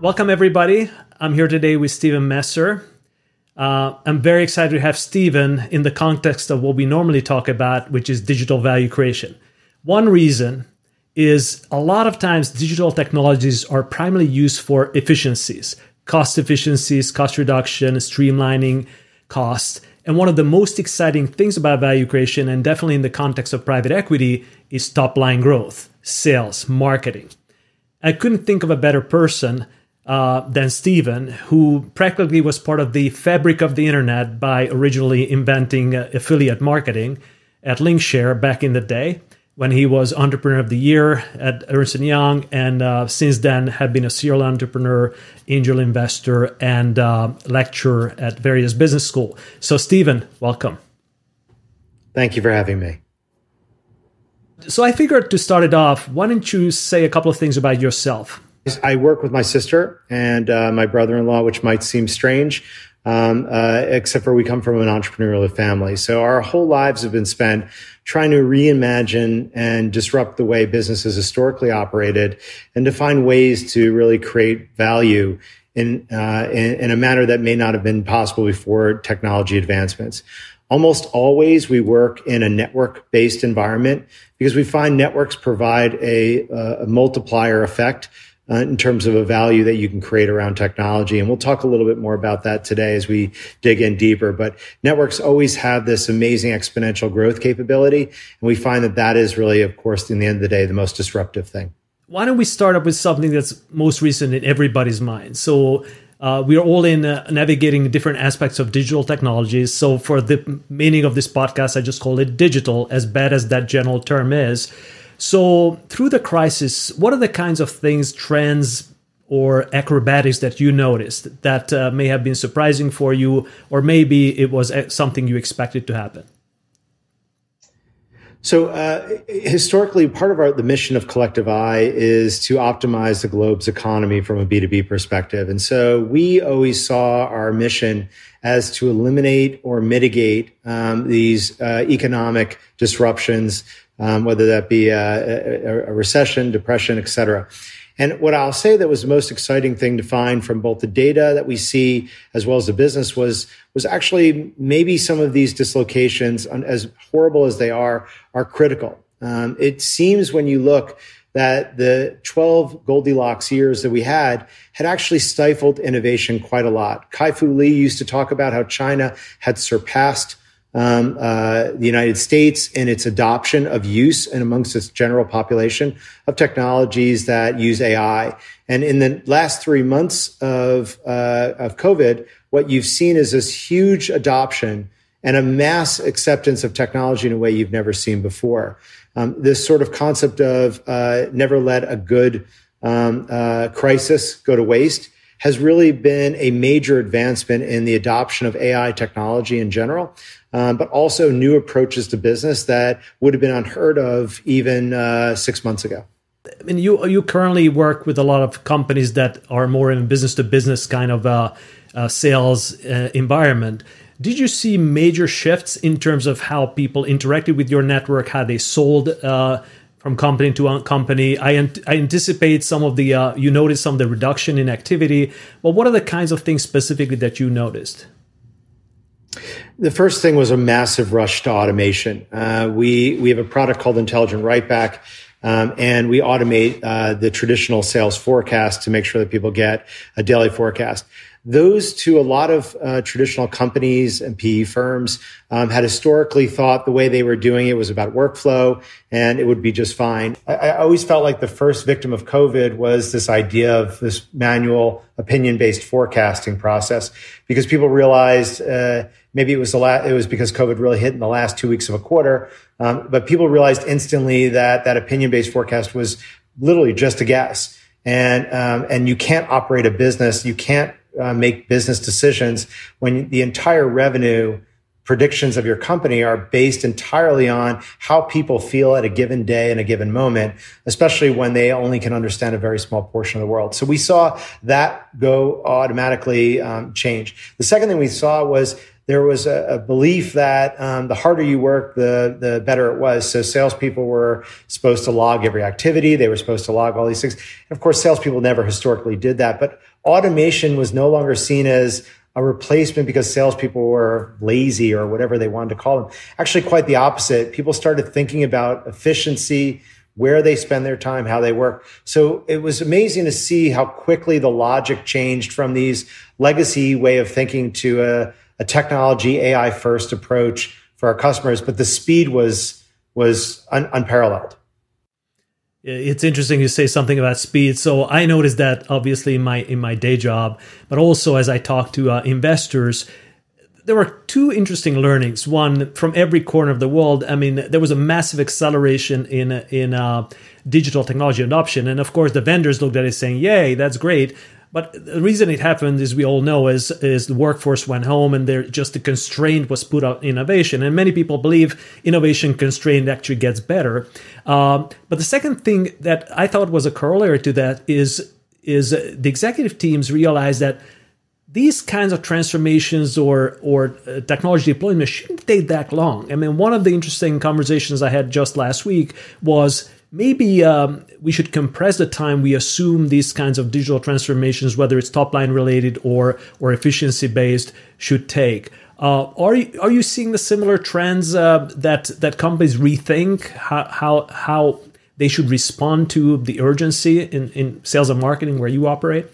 Welcome, everybody. I'm here today with Steven Messer. I'm very excited to have Steven in the context of what we normally talk about, which is digital value creation. One reason is a lot of times digital technologies are primarily used for efficiencies, cost reduction, streamlining costs. And one of the most exciting things about value creation, and definitely in the context of private equity, is top-line growth, sales, marketing. I couldn't think of a better person than Steven, who practically was part of the fabric of the internet by originally inventing affiliate marketing at LinkShare back in the day when he was Entrepreneur of the Year at Ernst & Young, and since then have been a serial entrepreneur, angel investor, and lecturer at various business schools. So Steven, welcome. Thank you for having me. So I figured to start it off, why don't you say a couple of things about yourself? I work with my sister and my brother-in-law, which might seem strange, except for we come from an entrepreneurial family. So our whole lives have been spent trying to reimagine and disrupt the way businesses historically operated and to find ways to really create value in a manner that may not have been possible before technology advancements. Almost always we work in a network-based environment because we find networks provide a multiplier effect in terms of a value that you can create around technology. And we'll talk a little bit more about that today as we dig in deeper. But networks always have this amazing exponential growth capability. And we find that that is really, of course, in the end of the day, the most disruptive thing. Why don't we start up with something that's most recent in everybody's mind? So we are all in navigating different aspects of digital technologies. So for the meaning of this podcast, I just call it digital, as bad as that general term is. So through the crisis, what are the kinds of things, trends, or acrobatics that you noticed that may have been surprising for you, or maybe it was something you expected to happen? So historically, part of the mission of Collective[i] is to optimize the globe's economy from a B2B perspective. And so we always saw our mission as to eliminate or mitigate these economic disruptions, whether that be a recession, depression, et cetera. And what I'll say that was the most exciting thing to find from both the data that we see as well as the business was actually maybe some of these dislocations, as horrible as they are critical. It seems when you look that the 12 Goldilocks years that we had actually stifled innovation quite a lot. Kai-Fu Lee used to talk about how China had surpassed the United States in its adoption of use and amongst its general population of technologies that use AI. And in the last 3 months of COVID, what you've seen is this huge adoption and a mass acceptance of technology in a way you've never seen before. This sort of concept of never let a good crisis go to waste has really been a major advancement in the adoption of AI technology in general, but also new approaches to business that would have been unheard of even 6 months ago. I mean, you currently work with a lot of companies that are more in business-to-business kind of sales environment. Did you see major shifts in terms of how people interacted with your network, how they sold from company to company? I anticipate some of the, you noticed some of the reduction in activity, but what are the kinds of things specifically that you noticed? The first thing was a massive rush to automation. We have a product called Intelligent Writeback, and we automate the traditional sales forecast to make sure that people get a daily forecast. Those to a lot of traditional companies and PE firms had historically thought the way they were doing it was about workflow and it would be just fine. I always felt like the first victim of COVID was this idea of this manual opinion-based forecasting process because people realized maybe it was because COVID really hit in the last 2 weeks of a quarter, but people realized instantly that opinion-based forecast was literally just a guess. And you can't operate a business, you can't make business decisions when the entire revenue predictions of your company are based entirely on how people feel at a given day and a given moment, especially when they only can understand a very small portion of the world. So we saw that go automatically change. The second thing we saw was there was a belief that the harder you work, the better it was. So salespeople were supposed to log every activity. They were supposed to log all these things. And of course, salespeople never historically did that. But automation was no longer seen as a replacement because salespeople were lazy or whatever they wanted to call them. Actually, quite the opposite. People started thinking about efficiency, where they spend their time, how they work. So it was amazing to see how quickly the logic changed from these legacy way of thinking to a technology AI first approach for our customers. But the speed was unparalleled. It's interesting you say something about speed. So I noticed that obviously in my day job, but also as I talk to investors. There were two interesting learnings, one from every corner of the world. I mean, there was a massive acceleration in digital technology adoption. And of course, the vendors looked at it saying, yay, that's great. But the reason it happened, as we all know, is the workforce went home and just the constraint was put on innovation. And many people believe innovation constraint actually gets better. But the second thing that I thought was a corollary to that is the executive teams realized that these kinds of transformations or technology deployment shouldn't take that long. I mean, one of the interesting conversations I had just last week was maybe we should compress the time we assume these kinds of digital transformations, whether it's top line related or efficiency based, should take. Are you seeing the similar trends that companies rethink how they should respond to the urgency in sales and marketing where you operate?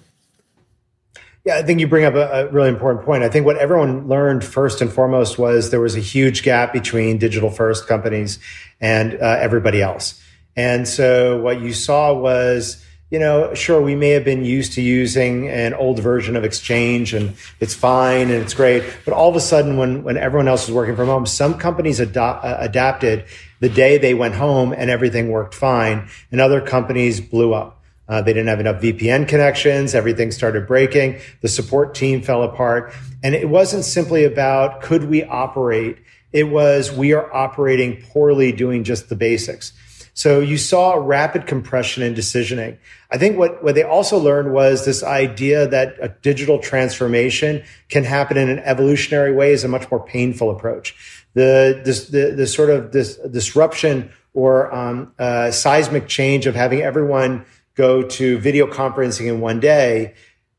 Yeah, I think you bring up a really important point. I think what everyone learned first and foremost was there was a huge gap between digital first companies and everybody else. And so what you saw was, sure, we may have been used to using an old version of Exchange and it's fine and it's great. But all of a sudden, when everyone else was working from home, some companies adapted the day they went home and everything worked fine. And other companies blew up. They didn't have enough VPN connections. Everything started breaking. The support team fell apart. And it wasn't simply about could we operate? It was we are operating poorly doing just the basics. So you saw a rapid compression in decisioning. I think what they also learned was this idea that a digital transformation can happen in an evolutionary way is a much more painful approach. This disruption or seismic change of having everyone go to video conferencing in one day,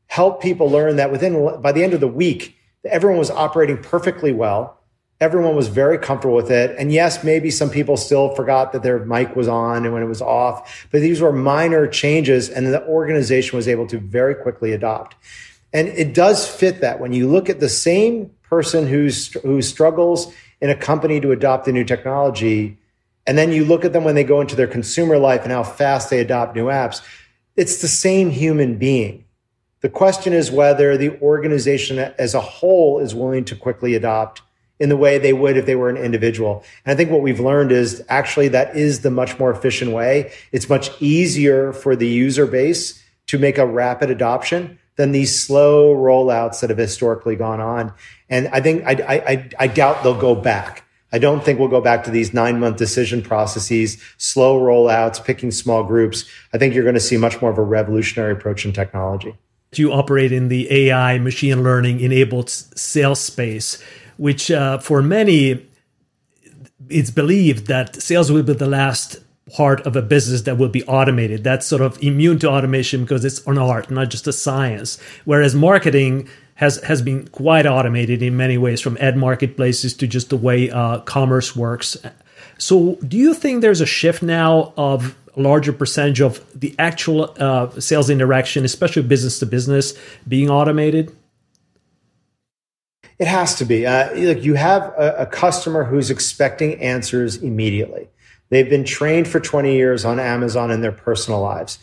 help people learn that by the end of the week, everyone was operating perfectly well. Everyone was very comfortable with it. And yes, maybe some people still forgot that their mic was on and when it was off, but these were minor changes and the organization was able to very quickly adopt. And it does fit that when you look at the same person who struggles in a company to adopt a new technology, and then you look at them when they go into their consumer life and how fast they adopt new apps. It's the same human being. The question is whether the organization as a whole is willing to quickly adopt in the way they would if they were an individual. And I think what we've learned is actually that is the much more efficient way. It's much easier for the user base to make a rapid adoption than these slow rollouts that have historically gone on. And I think I doubt they'll go back. I don't think we'll go back to these 9-month decision processes, slow rollouts, picking small groups. I think you're going to see much more of a revolutionary approach in technology. You operate in the AI, machine learning enabled sales space, which for many, it's believed that sales will be the last part of a business that will be automated. That's sort of immune to automation because it's an art, not just a science. Whereas marketing has been quite automated in many ways, from ad marketplaces to just the way commerce works. So do you think there's a shift now of a larger percentage of the actual sales interaction, especially business to business, being automated? It has to be. Look, you have a customer who's expecting answers immediately. They've been trained for 20 years on Amazon in their personal lives.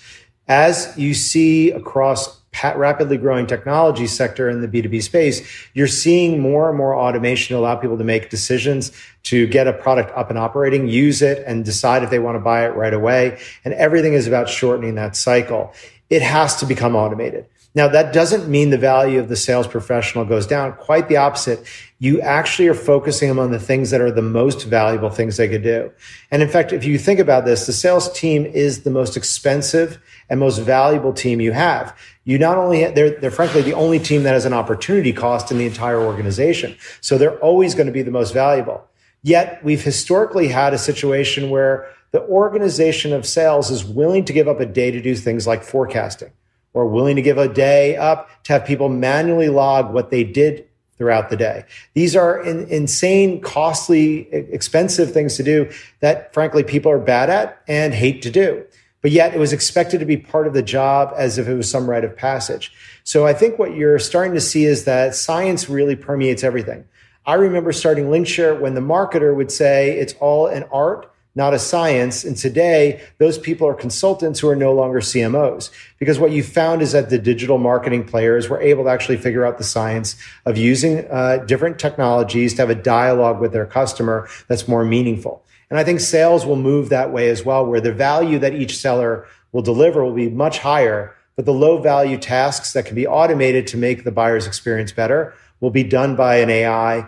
As you see across rapidly growing technology sector in the B2B space, you're seeing more and more automation allow people to make decisions, to get a product up and operating, use it, and decide if they want to buy it right away. And everything is about shortening that cycle. It has to become automated. Now, that doesn't mean the value of the sales professional goes down. Quite the opposite. You actually are focusing them on the things that are the most valuable things they could do. And in fact, if you think about this, the sales team is the most expensive and most valuable team you have. You not only, they're frankly the only team that has an opportunity cost in the entire organization. So they're always going to be the most valuable. Yet we've historically had a situation where the organization of sales is willing to give up a day to do things like forecasting, or willing to give a day up to have people manually log what they did throughout the day. These are insane, costly, expensive things to do that, frankly, people are bad at and hate to do. But yet it was expected to be part of the job as if it was some rite of passage. So I think what you're starting to see is that science really permeates everything. I remember starting LinkShare when the marketer would say it's all an art, not a science. And today, those people are consultants who are no longer CMOs, because what you found is that the digital marketing players were able to actually figure out the science of using different technologies to have a dialogue with their customer that's more meaningful. And I think sales will move that way as well, where the value that each seller will deliver will be much higher, but the low value tasks that can be automated to make the buyer's experience better will be done by an AI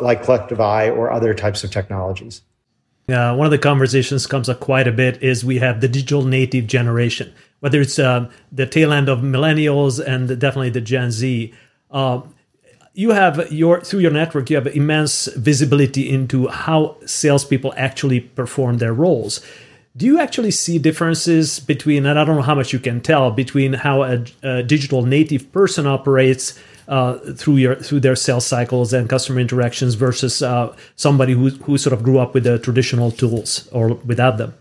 like Collective[i] or other types of technologies. One of the conversations comes up quite a bit is we have the digital native generation, whether it's the tail end of millennials and definitely the Gen Z. You have through your network, you have immense visibility into how salespeople actually perform their roles. Do you actually see differences between, and I don't know how much you can tell, between how a digital native person operates through their sales cycles and customer interactions versus somebody who sort of grew up with the traditional tools or without them?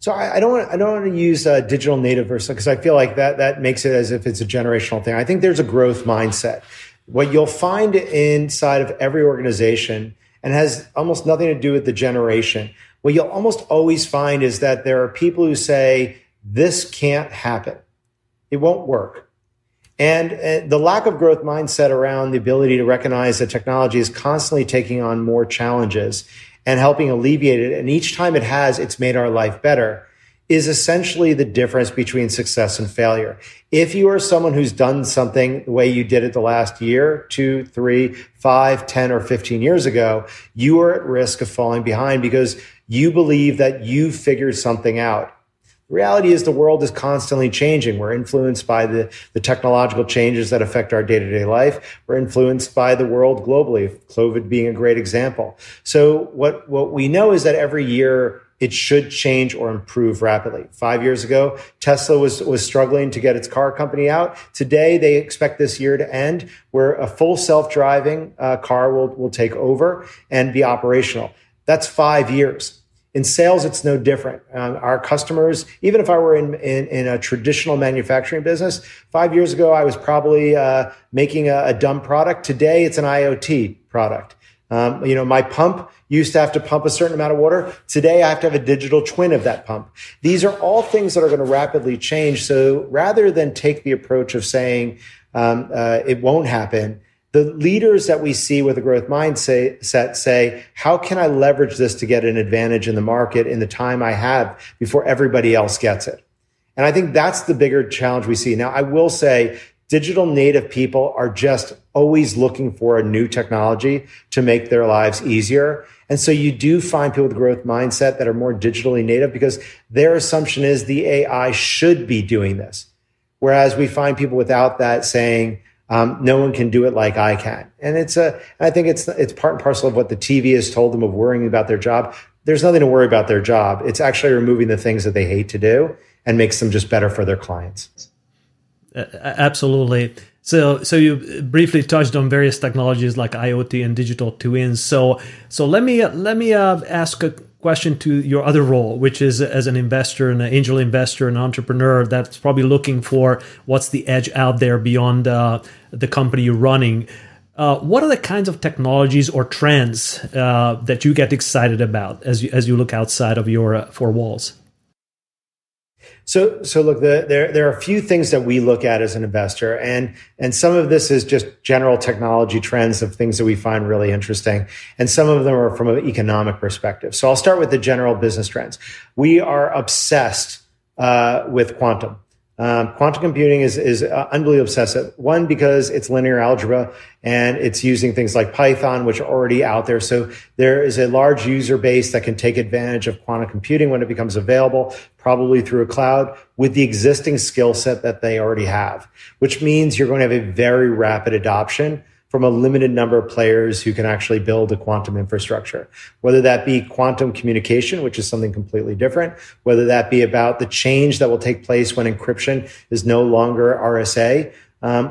So I don't want to use digital native versus, because I feel like that makes it as if it's a generational thing. I think there's a growth mindset. What you'll find inside of every organization, and has almost nothing to do with the generation, what you'll almost always find is that there are people who say, this can't happen. It won't work. And the lack of growth mindset around the ability to recognize that technology is constantly taking on more challenges and helping alleviate it, and each time it has, it's made our life better, is essentially the difference between success and failure. If you are someone who's done something the way you did it the last year, 2, 3, 5, 10, or 15 years ago, you are at risk of falling behind because you believe that you figured something out. The reality is the world is constantly changing. We're influenced by the technological changes that affect our day-to-day life. We're influenced by the world globally, COVID being a great example. So what we know is that every year it should change or improve rapidly. 5 years ago, Tesla was struggling to get its car company out. Today, they expect this year to end where a full self-driving car will take over and be operational. That's 5 years. In sales, it's no different. Our customers, even if I were in a traditional manufacturing business, 5 years ago, I was probably making a dumb product. Today, it's an IoT product. My pump used to have to pump a certain amount of water. Today, I have to have a digital twin of that pump. These are all things that are going to rapidly change. So rather than take the approach of saying it won't happen, the leaders that we see with a growth mindset say, how can I leverage this to get an advantage in the market in the time I have before everybody else gets it? And I think that's the bigger challenge we see. Now, I will say digital native people are just always looking for a new technology to make their lives easier. And so you do find people with growth mindset that are more digitally native because their assumption is the AI should be doing this. Whereas we find people without that saying, no one can do it like I can. And I think it's part and parcel of what the TV has told them of worrying about their job. There's nothing to worry about their job. It's actually removing the things that they hate to do and makes them just better for their clients. Absolutely. So you briefly touched on various technologies like IoT and digital twins. So let me ask a question to your other role, which is as an investor and an angel investor and entrepreneur that's probably looking for what's the edge out there beyond the company you're running. What are the kinds of technologies or trends that you get excited about as you look outside of your four walls? So look, there are a few things that we look at as an investor, and some of this is just general technology trends of things that we find really interesting, and some of them are from an economic perspective. So I'll start with the general business trends. We are obsessed with quantum. Quantum computing is unbelievably obsessive. One, because it's linear algebra and it's using things like Python, which are already out there. So there is a large user base that can take advantage of quantum computing when it becomes available, probably through a cloud, with the existing skill set that they already have, which means you're going to have a very rapid adoption from a limited number of players who can actually build a quantum infrastructure, whether that be quantum communication, which is something completely different, whether that be about the change that will take place when encryption is no longer RSA,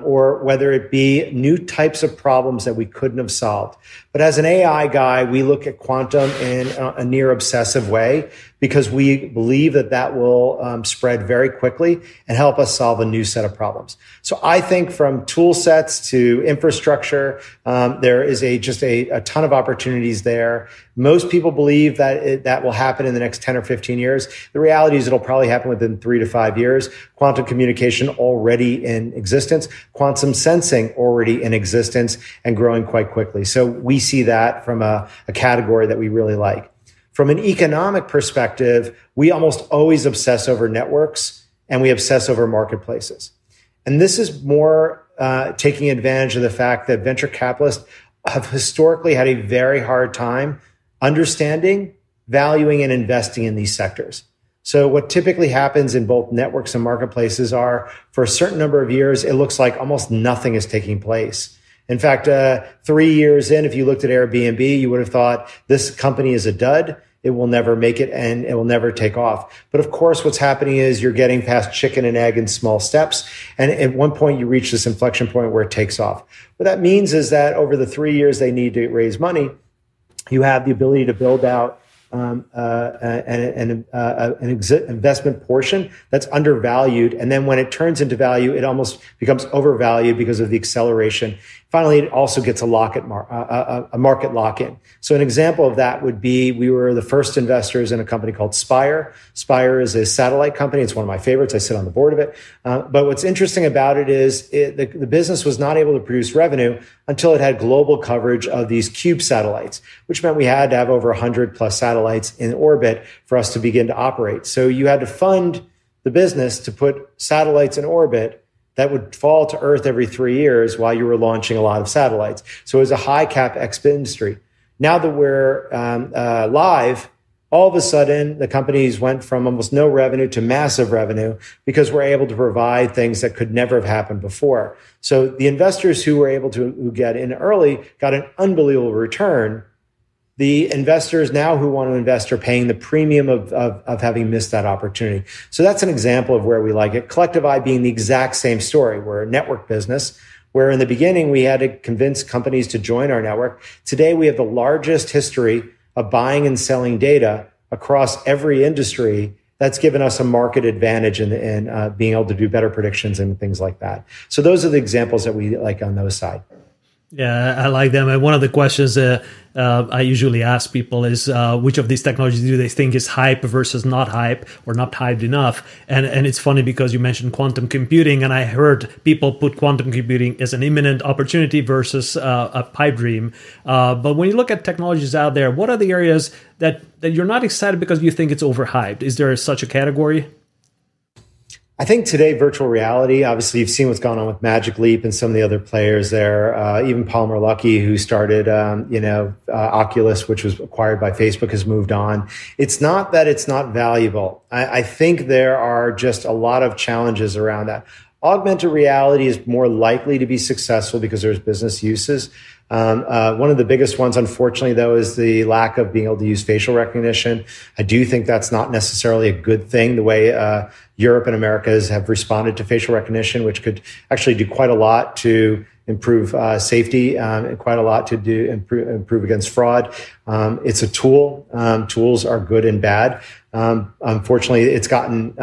or whether it be new types of problems that we couldn't have solved. But as an AI guy, we look at quantum in a near obsessive way because we believe that that will spread very quickly and help us solve a new set of problems. So I think from tool sets to infrastructure, there is just a ton of opportunities there. Most people believe that that will happen in the next 10 or 15 years. The reality is it'll probably happen within 3 to 5 years. Quantum communication already in existence, quantum sensing already in existence and growing quite quickly. So we see that from a category that we really like. From an economic perspective, we almost always obsess over networks and we obsess over marketplaces. And this is more taking advantage of the fact that venture capitalists have historically had a very hard time understanding, valuing, and investing in these sectors. So what typically happens in both networks and marketplaces are, for a certain number of years, it looks like almost nothing is taking place. In fact, 3 years in, if you looked at Airbnb, you would have thought this company is a dud. It will never make it and it will never take off. But of course, what's happening is you're getting past chicken and egg in small steps. And at one point, you reach this inflection point where it takes off. What that means is that over the 3 years they need to raise money, you have the ability to build out an investment portion that's undervalued. And then when it turns into value, it almost becomes overvalued because of the acceleration. Finally, it also gets a market lock-in. So an example of that would be we were the first investors in a company called Spire. Spire is a satellite company. It's one of my favorites. I sit on the board of it. But what's interesting about it is the business was not able to produce revenue until it had global coverage of these cube satellites, which meant we had to have over 100 plus satellites in orbit for us to begin to operate. So you had to fund the business to put satellites in orbit that would fall to Earth every 3 years while you were launching a lot of satellites. So it was a high CapEx industry. Now that we're live, all of a sudden the companies went from almost no revenue to massive revenue because we're able to provide things that could never have happened before. So the investors who were able to get in early got an unbelievable return. The investors now who want to invest are paying the premium of having missed that opportunity. So that's an example of where we like it. Collective[i] being the exact same story. We're a network business where in the beginning we had to convince companies to join our network. Today we have the largest history of buying and selling data across every industry. That's given us a market advantage in being able to do better predictions and things like that. So those are the examples that we like on those side. Yeah, I like them. And one of the questions I usually ask people is which of these technologies do they think is hype versus not hype or not hyped enough? And it's funny because you mentioned quantum computing, and I heard people put quantum computing as an imminent opportunity versus a pipe dream. But when you look at technologies out there, what are the areas that you're not excited because you think it's overhyped? Is there such a category? I think today, virtual reality, obviously you've seen what's gone on with Magic Leap and some of the other players there, even Palmer Luckey, who started Oculus, which was acquired by Facebook, has moved on. It's not that it's not valuable. I think there are just a lot of challenges around that. Augmented reality is more likely to be successful because there's business uses. One of the biggest ones, unfortunately, though, is the lack of being able to use facial recognition. I do think that's not necessarily a good thing, the way Europe and Americas have responded to facial recognition, which could actually do quite a lot to improve safety, and quite a lot to do improve against fraud. It's a tool. Tools are good and bad. Unfortunately, it's gotten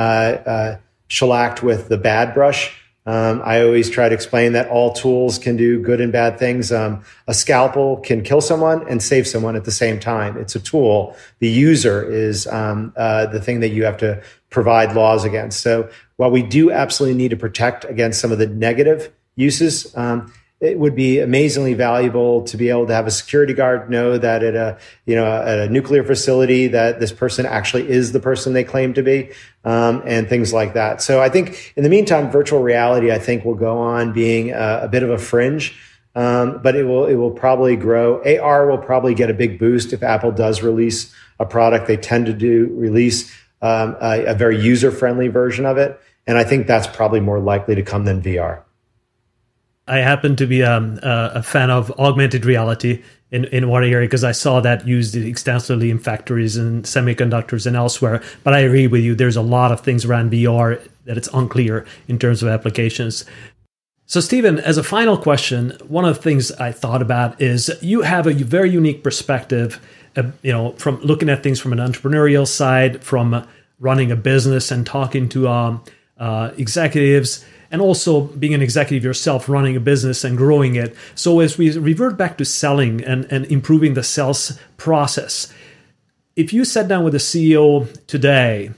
shellacked with the bad brush. I always try to explain that all tools can do good and bad things. A scalpel can kill someone and save someone at the same time. It's a tool. The user is the thing that you have to provide laws against. So while we do absolutely need to protect against some of the negative uses, it would be amazingly valuable to be able to have a security guard know that at a, you know, at a nuclear facility that this person actually is the person they claim to be, and things like that. So I think in the meantime, virtual reality, I think, will go on being a bit of a fringe. But it will probably grow. AR will probably get a big boost if Apple does release a product. They tend to release a very user-friendly version of it. And I think that's probably more likely to come than VR. I happen to be a fan of augmented reality in one area because I saw that used extensively in factories and semiconductors and elsewhere. But I agree with you. There's a lot of things around VR that it's unclear in terms of applications. So, Steven, as a final question, one of the things I thought about is you have a very unique perspective, from looking at things from an entrepreneurial side, from running a business and talking to executives, and also being an executive yourself, running a business and growing it. So as we revert back to selling and improving the sales process, if you sat down with a CEO today,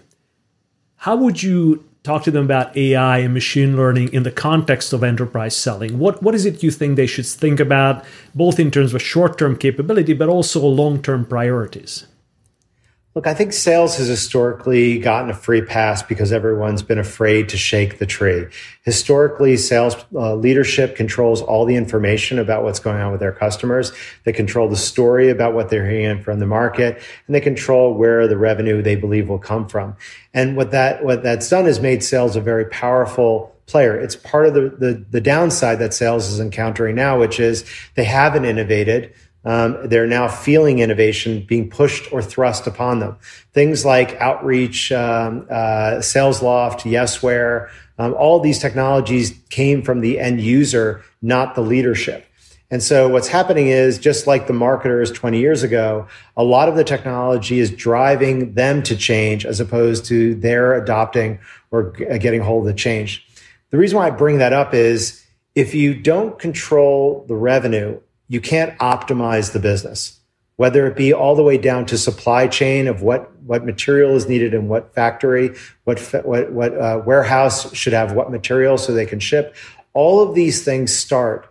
how would you talk to them about AI and machine learning in the context of enterprise selling? What is it you think they should think about, both in terms of short-term capability, but also long-term priorities? Look, I think sales has historically gotten a free pass because everyone's been afraid to shake the tree. Historically, sales leadership controls all the information about what's going on with their customers. They control the story about what they're hearing from the market, and they control where the revenue they believe will come from. And what that's done is made sales a very powerful player. It's part of the downside that sales is encountering now, which is they haven't innovated. They're now feeling innovation being pushed or thrust upon them. Things like Outreach, Salesloft, Yesware, all these technologies came from the end user, not the leadership. And so what's happening is, just like the marketers 20 years ago, a lot of the technology is driving them to change as opposed to their adopting or getting hold of the change. The reason why I bring that up is if you don't control the revenue, you can't optimize the business, whether it be all the way down to supply chain of what material is needed in what factory, what warehouse should have what material so they can ship. All of these things start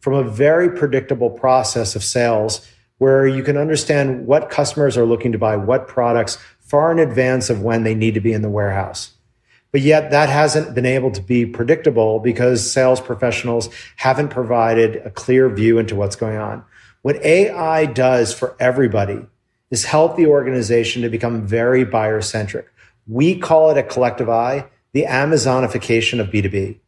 from a very predictable process of sales where you can understand what customers are looking to buy, what products far in advance of when they need to be in the warehouse. But yet that hasn't been able to be predictable because sales professionals haven't provided a clear view into what's going on. What AI does for everybody is help the organization to become very buyer-centric. We call it at Collective[i], the Amazonification of B2B.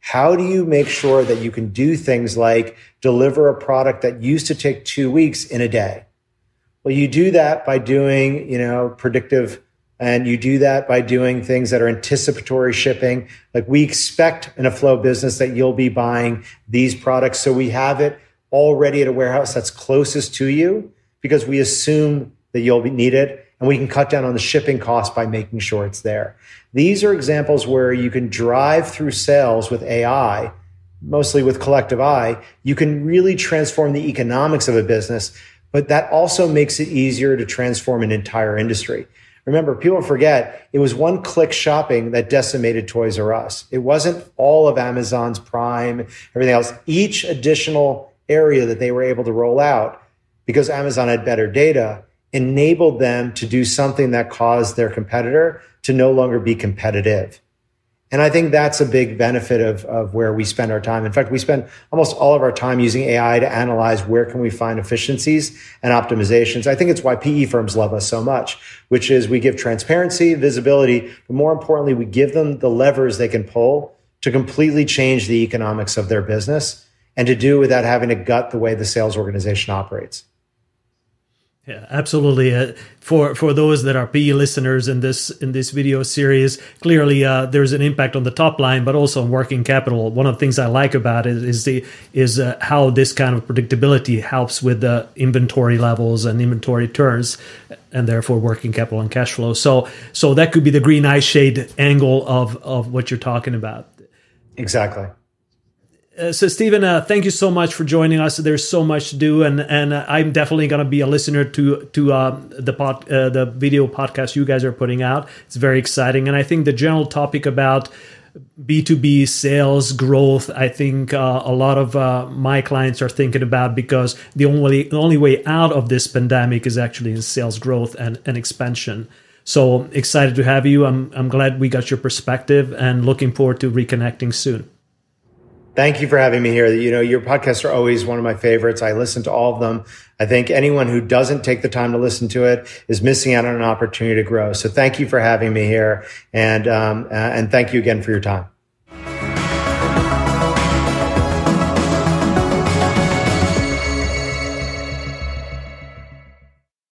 How do you make sure that you can do things like deliver a product that used to take 2 weeks in a day? Well, you do that by doing, predictive. And you do that by doing things that are anticipatory shipping. Like, we expect in a flow business that you'll be buying these products. So we have it already at a warehouse that's closest to you because we assume that you'll need it. And we can cut down on the shipping cost by making sure it's there. These are examples where you can drive through sales with AI, mostly with Collective[i]. You can really transform the economics of a business, but that also makes it easier to transform an entire industry. Remember, people forget it was one-click shopping that decimated Toys R Us. It wasn't all of Amazon's Prime, everything else. Each additional area that they were able to roll out, because Amazon had better data, enabled them to do something that caused their competitor to no longer be competitive. And I think that's a big benefit of where we spend our time. In fact, we spend almost all of our time using AI to analyze where can we find efficiencies and optimizations. I think it's why PE firms love us so much, which is we give transparency, visibility, but more importantly, we give them the levers they can pull to completely change the economics of their business and to do without having to gut the way the sales organization operates. Yeah, absolutely. For those that are PE listeners in this video series, clearly there's an impact on the top line, but also on working capital. One of the things I like about it is how this kind of predictability helps with the inventory levels and inventory turns, and therefore working capital and cash flow. So that could be the green eye shade angle of what you're talking about. Exactly. So, Steven, thank you so much for joining us. There's so much to do, and I'm definitely going to be a listener to the video podcast you guys are putting out. It's very exciting, and I think the general topic about B2B sales growth, I think a lot of my clients are thinking about, because the only way out of this pandemic is actually in sales growth and expansion. So excited to have you. I'm glad we got your perspective and looking forward to reconnecting soon. Thank you for having me here. You know, your podcasts are always one of my favorites. I listen to all of them. I think anyone who doesn't take the time to listen to it is missing out on an opportunity to grow. So thank you for having me here, and thank you again for your time.